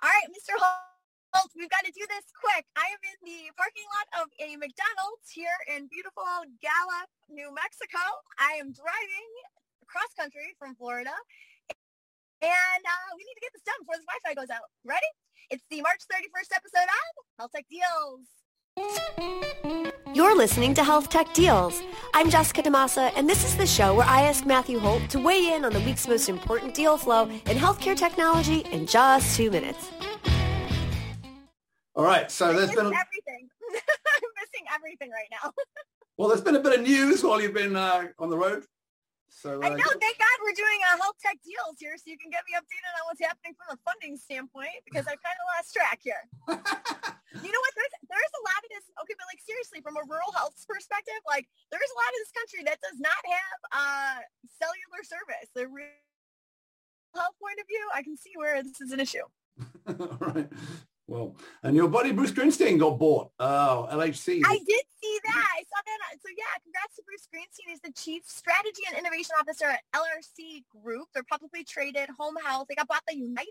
All right, Mr. Holt, we've got to do this quick. I am in the parking lot of a McDonald's here in beautiful Gallup, New Mexico. I am driving cross country from Florida, and we need to get this done before this Wi-Fi goes out. Ready? It's the March 31st episode of Health Tech Deals. You're listening to Health Tech Deals. I'm Jessica Damasa, and this is the show where I ask Matthew Holt to weigh in on the week's most important deal flow in healthcare technology in just 2 minutes. All right, so there's been... everything. I'm missing everything right now. Well, there's been a bit of news while you've been on the road. So I know, thank God we're doing Health Tech Deals here, so you can get me updated on what's happening from a funding standpoint, because I've kind of lost track here. You know what, there's a lot of this, okay, but like seriously, from a rural health perspective, like there's a lot of this country that does not have cellular service. The real health point of view, I can see where this is an issue. All right. Well, and your buddy Bruce Greinstein got bought. Oh, LHC. I did see that. I saw that. So yeah, congrats to Bruce Greinstein. He's the Chief Strategy and Innovation Officer at LRC Group. They're publicly traded home health. They got bought by United.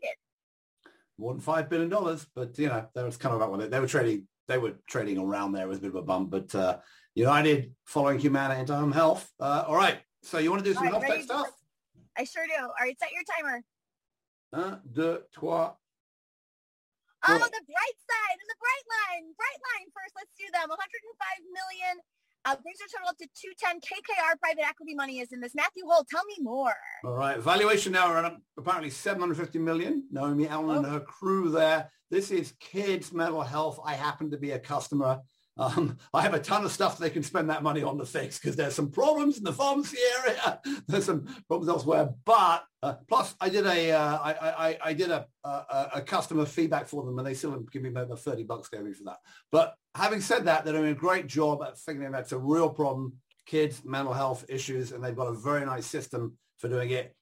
More than $5 billion, but you know, that was kind of about it. They were trading around there with a bit of a bump, but United following Humana into home health. All right. So you want to do some health tech stuff? I sure do. All right, set your timer. 1, 2, 3. Oh, the Brightside and the Brightline first. Let's do them. $105 million. Brings your total up to 210. KKR private equity money is in this. Matthew Holt, tell me more. All right. Valuation now are up apparently $750 million. Naomi Allen and her crew there. This is kids' mental health. I happen to be a customer. I have a ton of stuff they can spend that money on to fix, because there's some problems in the pharmacy area. There's some problems elsewhere. But plus, I did a customer feedback for them, and they still didn't give me about $30 going for that. But having said that, they're doing a great job at figuring that's a real problem, kids' mental health issues, and they've got a very nice system for doing it.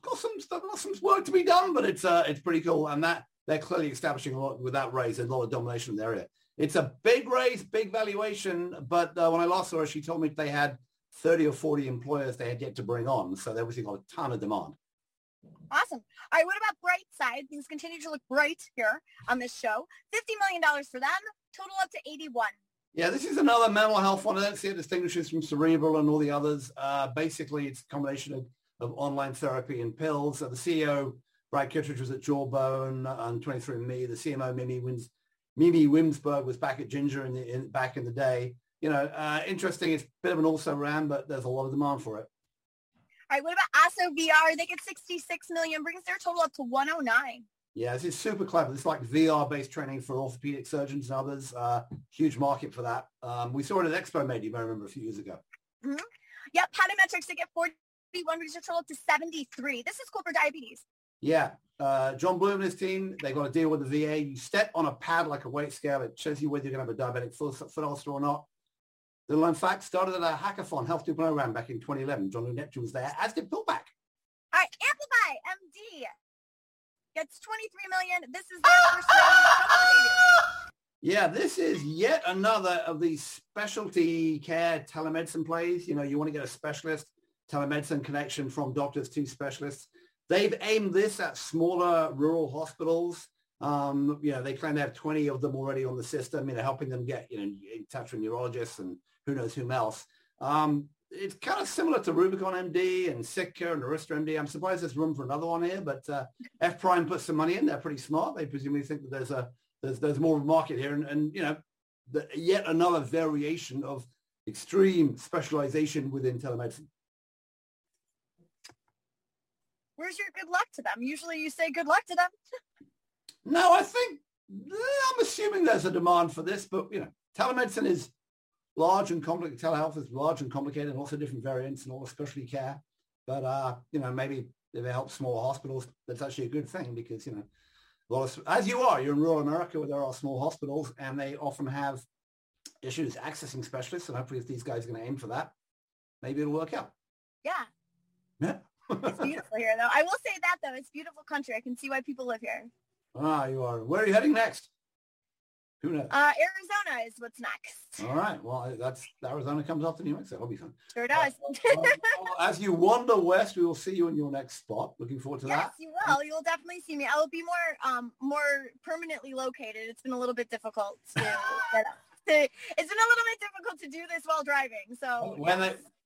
Got some stuff, some work to be done, but it's pretty cool. And that they're clearly establishing a lot with that raise, a lot of domination in the area. It's a big raise, big valuation, but when I last saw her, she told me they had 30 or 40 employers they had yet to bring on, so they obviously got a ton of demand. Awesome. All right, what about Brightside? Things continue to look bright here on this show. $50 million for them, total up to 81. Yeah, this is another mental health one. I don't see it distinguishes from Cerebral and all the others. Basically, it's a combination of online therapy and pills. So the CEO, Brad Kittredge, was at Jawbone and 23andMe. The CMO, Mimi Wimsburg, was back at Ginger back in the day. You know, interesting. It's a bit of an also-ran, but there's a lot of demand for it. All right, what about ASO VR? They get $66 million, brings their total up to 109. Yeah, this is super clever. It's like VR-based training for orthopedic surgeons and others. Huge market for that. We saw it at Expo, maybe, if I remember, a few years ago. Mm-hmm. Yep, Panometrics, they get 41, brings their total up to 73. This is cool for diabetes. Yeah. John Bloom and his team, they've got to deal with the VA. You step on a pad like a weight scale. It shows you whether you're going to have a diabetic foot ulcer or not. The little fact started at a hackathon, Health 2.0 ran back in 2011. John Lou Neptune was there, as did Pullback. All right, Amplify MD gets $23 million. This is their first round. Yeah, this is yet another of these specialty care telemedicine plays. You know, you want to get a specialist telemedicine connection from doctors to specialists. They've aimed this at smaller rural hospitals. You know, they claim they have 20 of them already on the system, you know, helping them get, you know, in touch with neurologists and who knows whom else. It's kind of similar to Rubicon MD and Secur and Arista MD. I'm surprised there's room for another one here, but F Prime put some money in. They're pretty smart. They presumably think that there's more of a market here, and you know, yet another variation of extreme specialization within telemedicine. Where's your good luck to them? Usually you say good luck to them. No, I think, I'm assuming there's a demand for this, but, you know, telemedicine is large and complicated. Telehealth is large and complicated, and lots of different variants and all the specialty care. But, you know, maybe if it helps small hospitals, that's actually a good thing, because, you know, a lot of, as you are, you're in rural America where there are small hospitals, and they often have issues accessing specialists. And hopefully if these guys are going to aim for that, maybe it'll work out. Yeah. It's beautiful here, though. I will say that, though. It's a beautiful country. I can see why people live here. Ah, you are. Where are you heading next? Who knows? Arizona is what's next. All right. Well, that's Arizona comes after New Mexico. That'll be fun. Sure does. As you wander west, we will see you in your next spot. Looking forward to that. Yes, you will. You'll definitely see me. I will be more permanently located. It's been a little bit difficult to set up. It's been a little bit difficult to do this while driving. So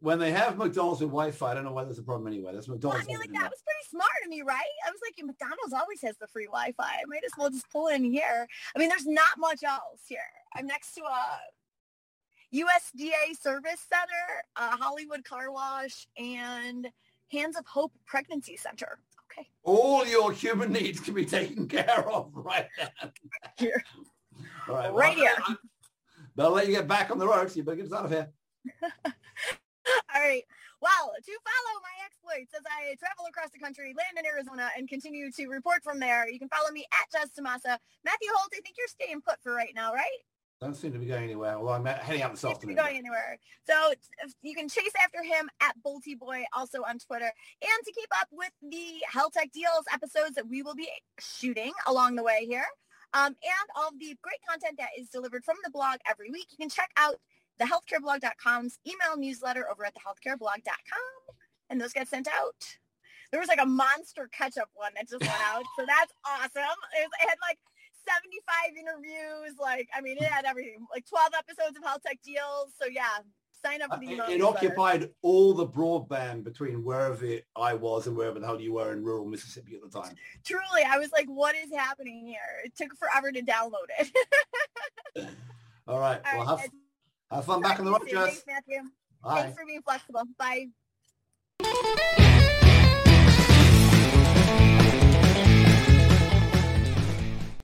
when they have McDonald's with Wi-Fi, I don't know why that's a problem anyway. That's McDonald's. Well, I mean, like that was pretty smart of me, right? I was like, McDonald's always has the free Wi-Fi. I might as well just pull in here. I mean, there's not much else here. I'm next to a USDA service center, a Hollywood car wash, and Hands of Hope Pregnancy Center. Okay. All your human needs can be taken care of right now. Here. All right. Well, right here. They'll let you get back on the road, so you better get us out of here. All right. Well, to follow my exploits as I travel across the country, land in Arizona, and continue to report from there, you can follow me at Jess Damasa. Matthew Holt, I think you're staying put for right now, right? Don't seem to be going anywhere. Although I'm heading out this afternoon. Don't seem to be going anywhere. So you can chase after him at Bolty Boy, also on Twitter. And to keep up with the Health Tech Deals episodes that we will be shooting along the way here, and all of the great content that is delivered from the blog every week. You can check out thehealthcareblog.com's email newsletter over at thehealthcareblog.com. And those get sent out. There was like a monster catch-up one that just went out. So that's awesome. It had like 75 interviews. Like, I mean, it had everything. Like 12 episodes of Health Tech Deals. So yeah, sign up for the email newsletter. It occupied all the broadband between wherever I was and wherever the hell you were in rural Mississippi at the time. Truly, I was like, what is happening here? It took forever to download it. All right. All well, right. Have fun back on the road, Jess. Thanks, Matthew. Bye. Thanks for being flexible. Bye.